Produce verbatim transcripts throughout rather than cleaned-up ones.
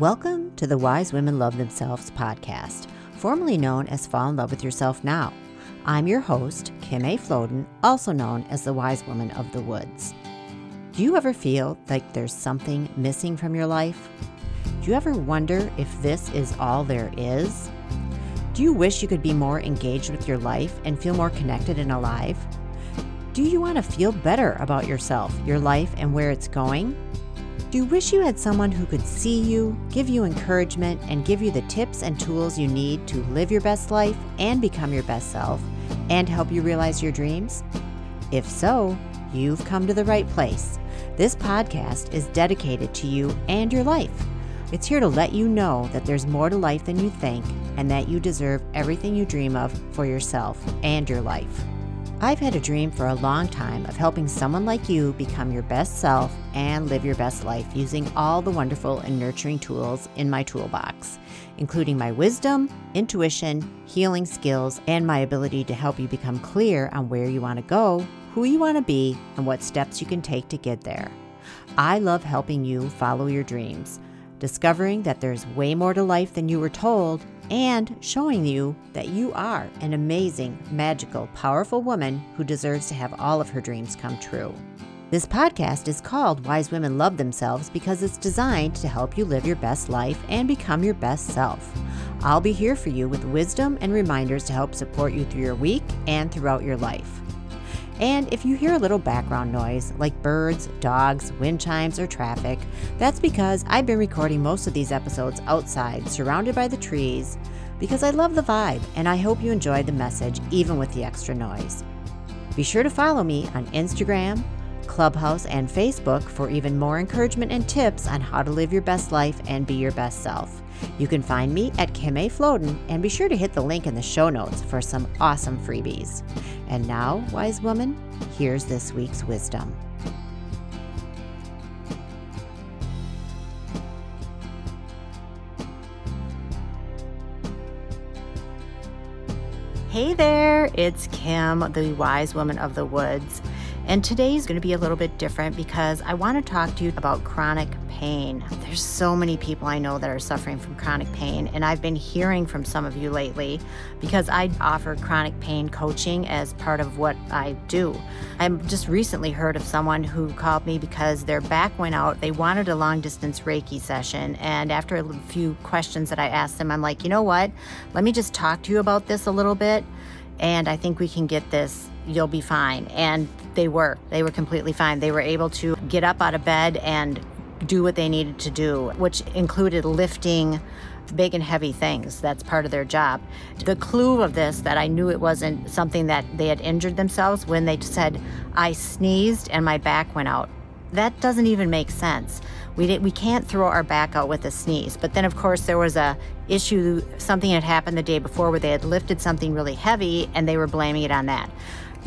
Welcome to the Wise Women Love Themselves podcast, formerly known as Fall in Love With Yourself Now. I'm your host, Kim A. Floden, also known as the Wise Woman of the Woods. Do you ever feel like there's something missing from your life? Do you ever wonder if this is all there is? Do you wish you could be more engaged with your life and feel more connected and alive? Do you want to feel better about yourself, your life, and where it's going? Do you wish you had someone who could see you, give you encouragement, and give you the tips and tools you need to live your best life and become your best self, and help you realize your dreams? If so, you've come to the right place. This podcast is dedicated to you and your life. It's here to let you know that there's more to life than you think, and that you deserve everything you dream of for yourself and your life. I've had a dream for a long time of helping someone like you become your best self and live your best life using all the wonderful and nurturing tools in my toolbox, including my wisdom, intuition, healing skills, and my ability to help you become clear on where you want to go, who you want to be, and what steps you can take to get there. I love helping you follow your dreams, discovering that there's way more to life than you were told, and showing you that you are an amazing, magical, powerful woman who deserves to have all of her dreams come true. This podcast is called Wise Women Love Themselves because it's designed to help you live your best life and become your best self. I'll be here for you with wisdom and reminders to help support you through your week and throughout your life. And if you hear a little background noise, like birds, dogs, wind chimes, or traffic, that's because I've been recording most of these episodes outside, surrounded by the trees, because I love the vibe, and I hope you enjoyed the message even with the extra noise. Be sure to follow me on Instagram, Clubhouse, and Facebook for even more encouragement and tips on how to live your best life and be your best self. You can find me at Kim A. Floden, and be sure to hit the link in the show notes for some awesome freebies. And now, wise woman, here's this week's wisdom. Hey there, it's Kim, the Wise Woman of the Woods. And today is going to be a little bit different because I want to talk to you about chronic pain. There's so many people I know that are suffering from chronic pain, and I've been hearing from some of you lately because I offer chronic pain coaching as part of what I do. I just recently heard of someone who called me because their back went out. They wanted a long-distance Reiki session, and after a few questions that I asked them, I'm like, you know what? Let me just talk to you about this a little bit, and I think we can get this. You'll be fine. And they were. They were completely fine. They were able to get up out of bed and do what they needed to do, which included lifting big and heavy things. That's part of their job. The clue of this that I knew it wasn't something that they had injured themselves when they said, I sneezed and my back went out. That doesn't even make sense. We didn't, we can't throw our back out with a sneeze. But then, of course, there was a issue, something had happened the day before where they had lifted something really heavy and they were blaming it on that.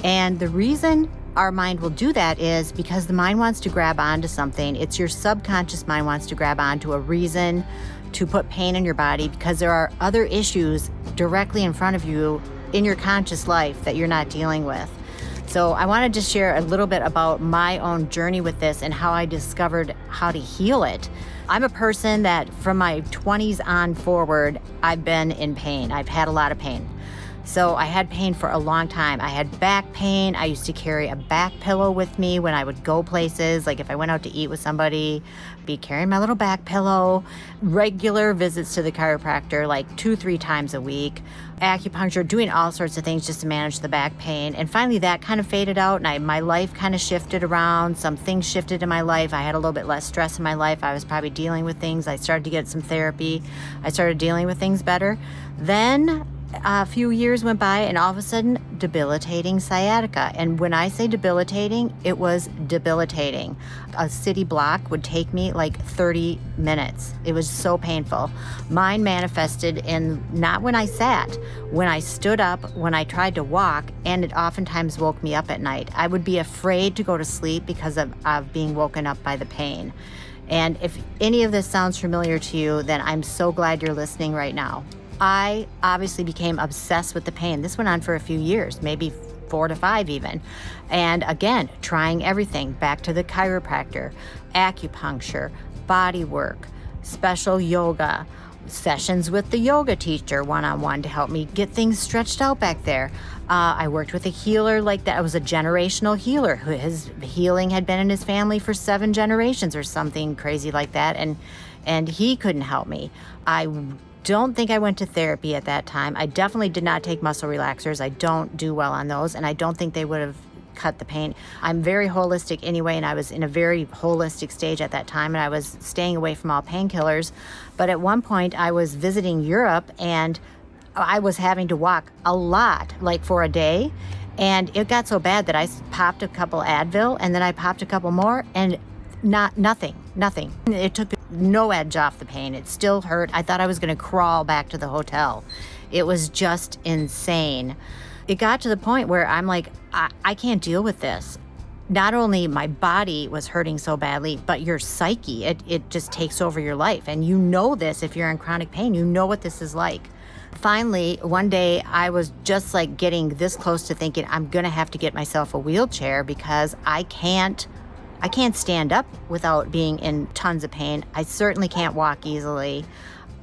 And the reason our mind will do that is because the mind wants to grab onto something. It's your subconscious mind wants to grab onto a reason to put pain in your body because there are other issues directly in front of you in your conscious life that you're not dealing with. So I wanted to share a little bit about my own journey with this and how I discovered how to heal it. I'm a person that from my twenties on forward, I've been in pain. I've had a lot of pain. So I had pain for a long time. I had back pain. I used to carry a back pillow with me when I would go places. Like if I went out to eat with somebody, I'd be carrying my little back pillow. Regular visits to the chiropractor, like two, three times a week. Acupuncture, doing all sorts of things just to manage the back pain. And finally that kind of faded out and I, my life kind of shifted around. Some things shifted in my life. I had a little bit less stress in my life. I was probably dealing with things. I started to get some therapy. I started dealing with things better. Then a few years went by and all of a sudden debilitating sciatica. And when I say debilitating, it was debilitating. A city block would take me like thirty minutes. It was so painful. Mine manifested in not when I sat, when I stood up, when I tried to walk, and it oftentimes woke me up at night. I would be afraid to go to sleep because of, of being woken up by the pain. And if any of this sounds familiar to you, then I'm so glad you're listening right now. I obviously became obsessed with the pain. This went on for a few years, maybe four to five even. And again, trying everything, back to the chiropractor, acupuncture, body work, special yoga, sessions with the yoga teacher one-on-one to help me get things stretched out back there. Uh, I worked with a healer like that. I was a generational healer who his healing had been in his family for seven generations or something crazy like that. And, and he couldn't help me. I don't think I went to therapy at that time. I definitely did not take muscle relaxers. I don't do well on those. And I don't think they would have cut the pain. I'm very holistic anyway, and I was in a very holistic stage at that time, and I was staying away from all painkillers. But at one point I was visiting Europe, and I was having to walk a lot, like for a day, and it got so bad that I popped a couple Advil, and then I popped a couple more, and not nothing nothing it took no edge off the pain. It still hurt. I thought I was going to crawl back to the hotel. It was just insane. It got to the point where I'm like, I, I can't deal with this. Not only my body was hurting so badly, but your psyche, it, it just takes over your life. And you know this if you're in chronic pain, you know what this is like. Finally, one day I was just like getting this close to thinking I'm gonna have to get myself a wheelchair because I can't, I can't stand up without being in tons of pain. I certainly can't walk easily.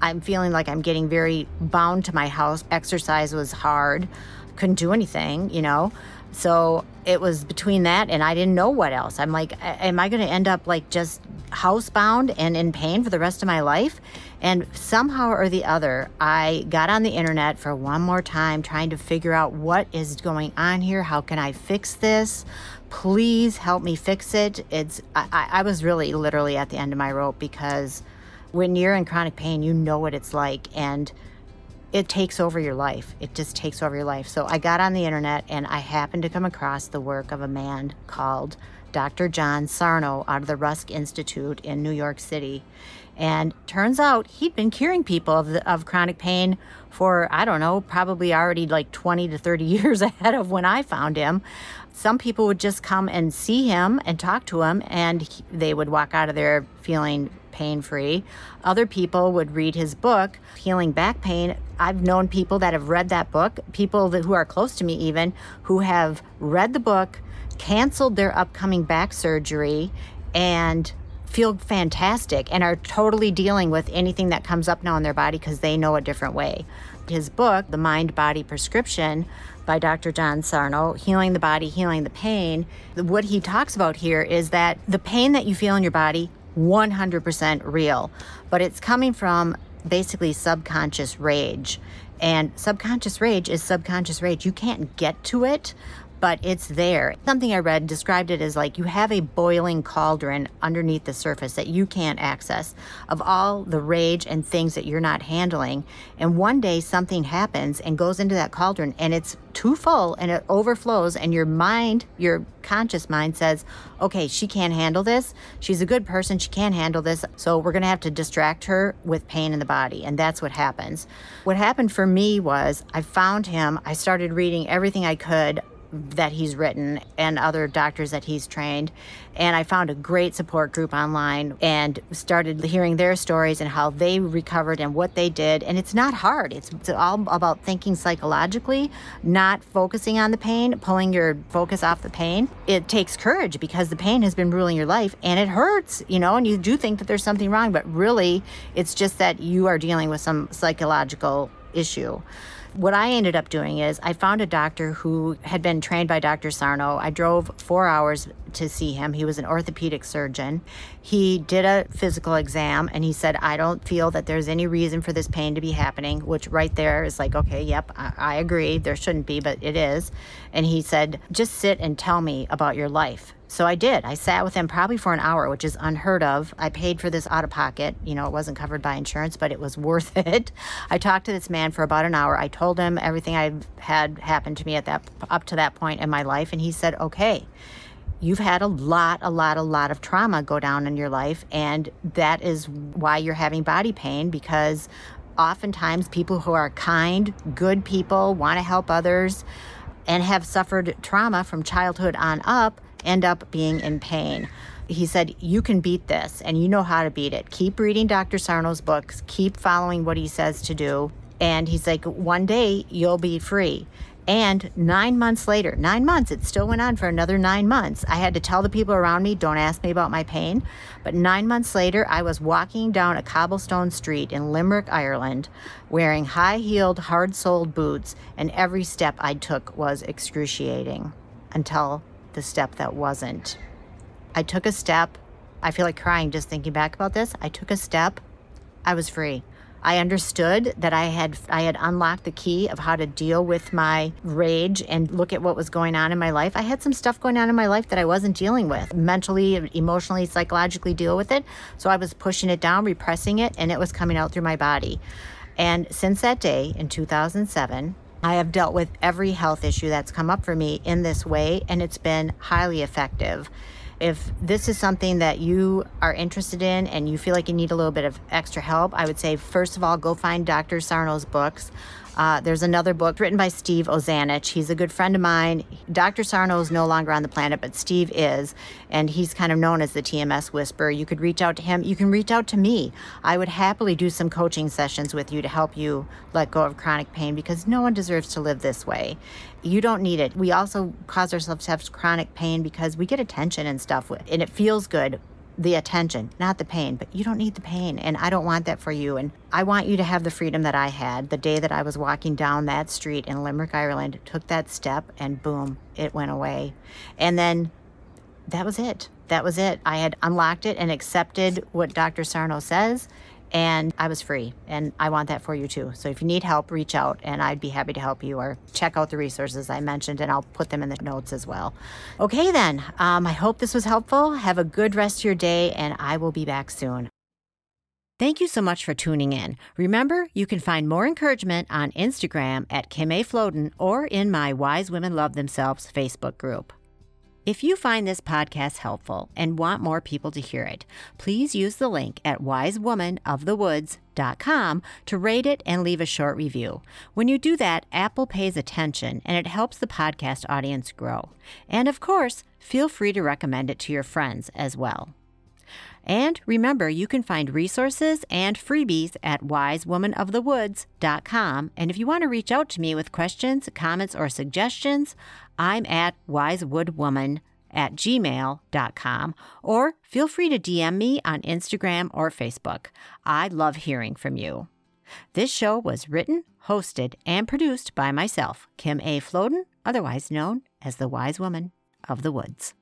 I'm feeling like I'm getting very bound to my house. Exercise was hard. Couldn't do anything, you know? So it was between that and I didn't know what else. I'm like, am I going to end up like just housebound and in pain for the rest of my life? And somehow or the other, I got on the internet for one more time, trying to figure out what is going on here. How can I fix this? Please help me fix it. It's, I, I was really literally at the end of my rope, because when you're in chronic pain, you know what it's like. And it takes over your life. It just takes over your life. So I got on the internet and I happened to come across the work of a man called Doctor John Sarno out of the Rusk Institute in New York City. And turns out he'd been curing people of, the, of chronic pain for, I don't know, probably already like twenty to thirty years ahead of when I found him. Some people would just come and see him and talk to him, and he, they would walk out of there feeling pain-free. Other people would read his book, Healing Back Pain. I've known people that have read that book, people that, who are close to me even, who have read the book, canceled their upcoming back surgery, and feel fantastic and are totally dealing with anything that comes up now in their body because they know a different way. His book, The Mind-Body Prescription by Doctor John Sarno, Healing the Body, Healing the Pain, what he talks about here is that the pain that you feel in your body, one hundred percent real, but it's coming from basically subconscious rage. And subconscious rage is subconscious rage. You can't get to it, but it's there. Something I read described it as like you have a boiling cauldron underneath the surface that you can't access of all the rage and things that you're not handling. And one day something happens and goes into that cauldron and it's too full and it overflows, and your mind, your conscious mind says, okay, she can't handle this. She's a good person. She can't handle this. So we're going to have to distract her with pain in the body. And that's what happens. What happened for me was I found him. I started reading everything I could that he's written and other doctors that he's trained. And I found a great support group online and started hearing their stories and how they recovered and what they did. And it's not hard. It's, it's all about thinking psychologically, not focusing on the pain, pulling your focus off the pain. It takes courage because the pain has been ruling your life and it hurts, you know, and you do think that there's something wrong, but really it's just that you are dealing with some psychological issue. What I ended up doing is I found a doctor who had been trained by Doctor Sarno. I drove four hours to see him. He was an orthopedic surgeon. He did a physical exam and he said, I don't feel that there's any reason for this pain to be happening, which right there is like, okay, yep, I, I agree. There shouldn't be, but it is. And he said, just sit and tell me about your life. So I did. I sat with him probably for an hour, which is unheard of. I paid for this out of pocket. You know, it wasn't covered by insurance, but it was worth it. I talked to this man for about an hour. I told him everything I had happened to me at that up to that point in my life. And he said, okay, you've had a lot, a lot, a lot of trauma go down in your life. And that is why you're having body pain, because oftentimes people who are kind, good people, want to help others, and have suffered trauma from childhood on up, end up being in pain. He said, you can beat this and you know how to beat it. Keep reading Doctor Sarno's books, keep following what he says to do. And he's like, one day you'll be free. And nine months later, nine months, it still went on for another nine months. I had to tell the people around me, don't ask me about my pain. But nine months later, I was walking down a cobblestone street in Limerick, Ireland, wearing high-heeled, hard-soled boots, and every step I took was excruciating until the step that wasn't. I took a step. I feel like crying just thinking back about this. I took a step. I was free. I understood that I had I had unlocked the key of how to deal with my rage and look at what was going on in my life. I had some stuff going on in my life that I wasn't dealing with, mentally, emotionally, psychologically deal with it. So I was pushing it down, repressing it, and it was coming out through my body. And since that day in two thousand seven, I have dealt with every health issue that's come up for me in this way, and it's been highly effective. If this is something that you are interested in and you feel like you need a little bit of extra help, I would say, first of all, go find Doctor Sarno's books. Uh, there's another book written by Steve Ozanich. He's a good friend of mine. Doctor Sarno is no longer on the planet, but Steve is, and he's kind of known as the T M S whisperer. You could reach out to him. You can reach out to me. I would happily do some coaching sessions with you to help you let go of chronic pain, because no one deserves to live this way. You don't need it. We also cause ourselves to have chronic pain because we get attention and stuff, and it feels good, the attention, not the pain. But you don't need the pain, and I don't want that for you. And I want you to have the freedom that I had the day that I was walking down that street in Limerick, Ireland, took that step, and boom, it went away. And then that was it. That was it. I had unlocked it and accepted what Doctor Sarno says, and I was free, and I want that for you too. So if you need help, reach out, and I'd be happy to help you, or check out the resources I mentioned, and I'll put them in the notes as well. Okay then, um, I hope this was helpful. Have a good rest of your day, and I will be back soon. Thank you so much for tuning in. Remember, you can find more encouragement on Instagram at Kim A. Floden, or in my Wise Women Love Themselves Facebook group. If you find this podcast helpful and want more people to hear it, please use the link at wise woman of the woods dot com to rate it and leave a short review. When you do that, Apple pays attention, and it helps the podcast audience grow. And of course, feel free to recommend it to your friends as well. And remember, you can find resources and freebies at wise woman of the woods dot com. And if you want to reach out to me with questions, comments, or suggestions, I'm at wise wood woman at gmail dot com, or feel free to D M me on Instagram or Facebook. I love hearing from you. This show was written, hosted, and produced by myself, Kim A. Floden, otherwise known as the Wise Woman of the Woods.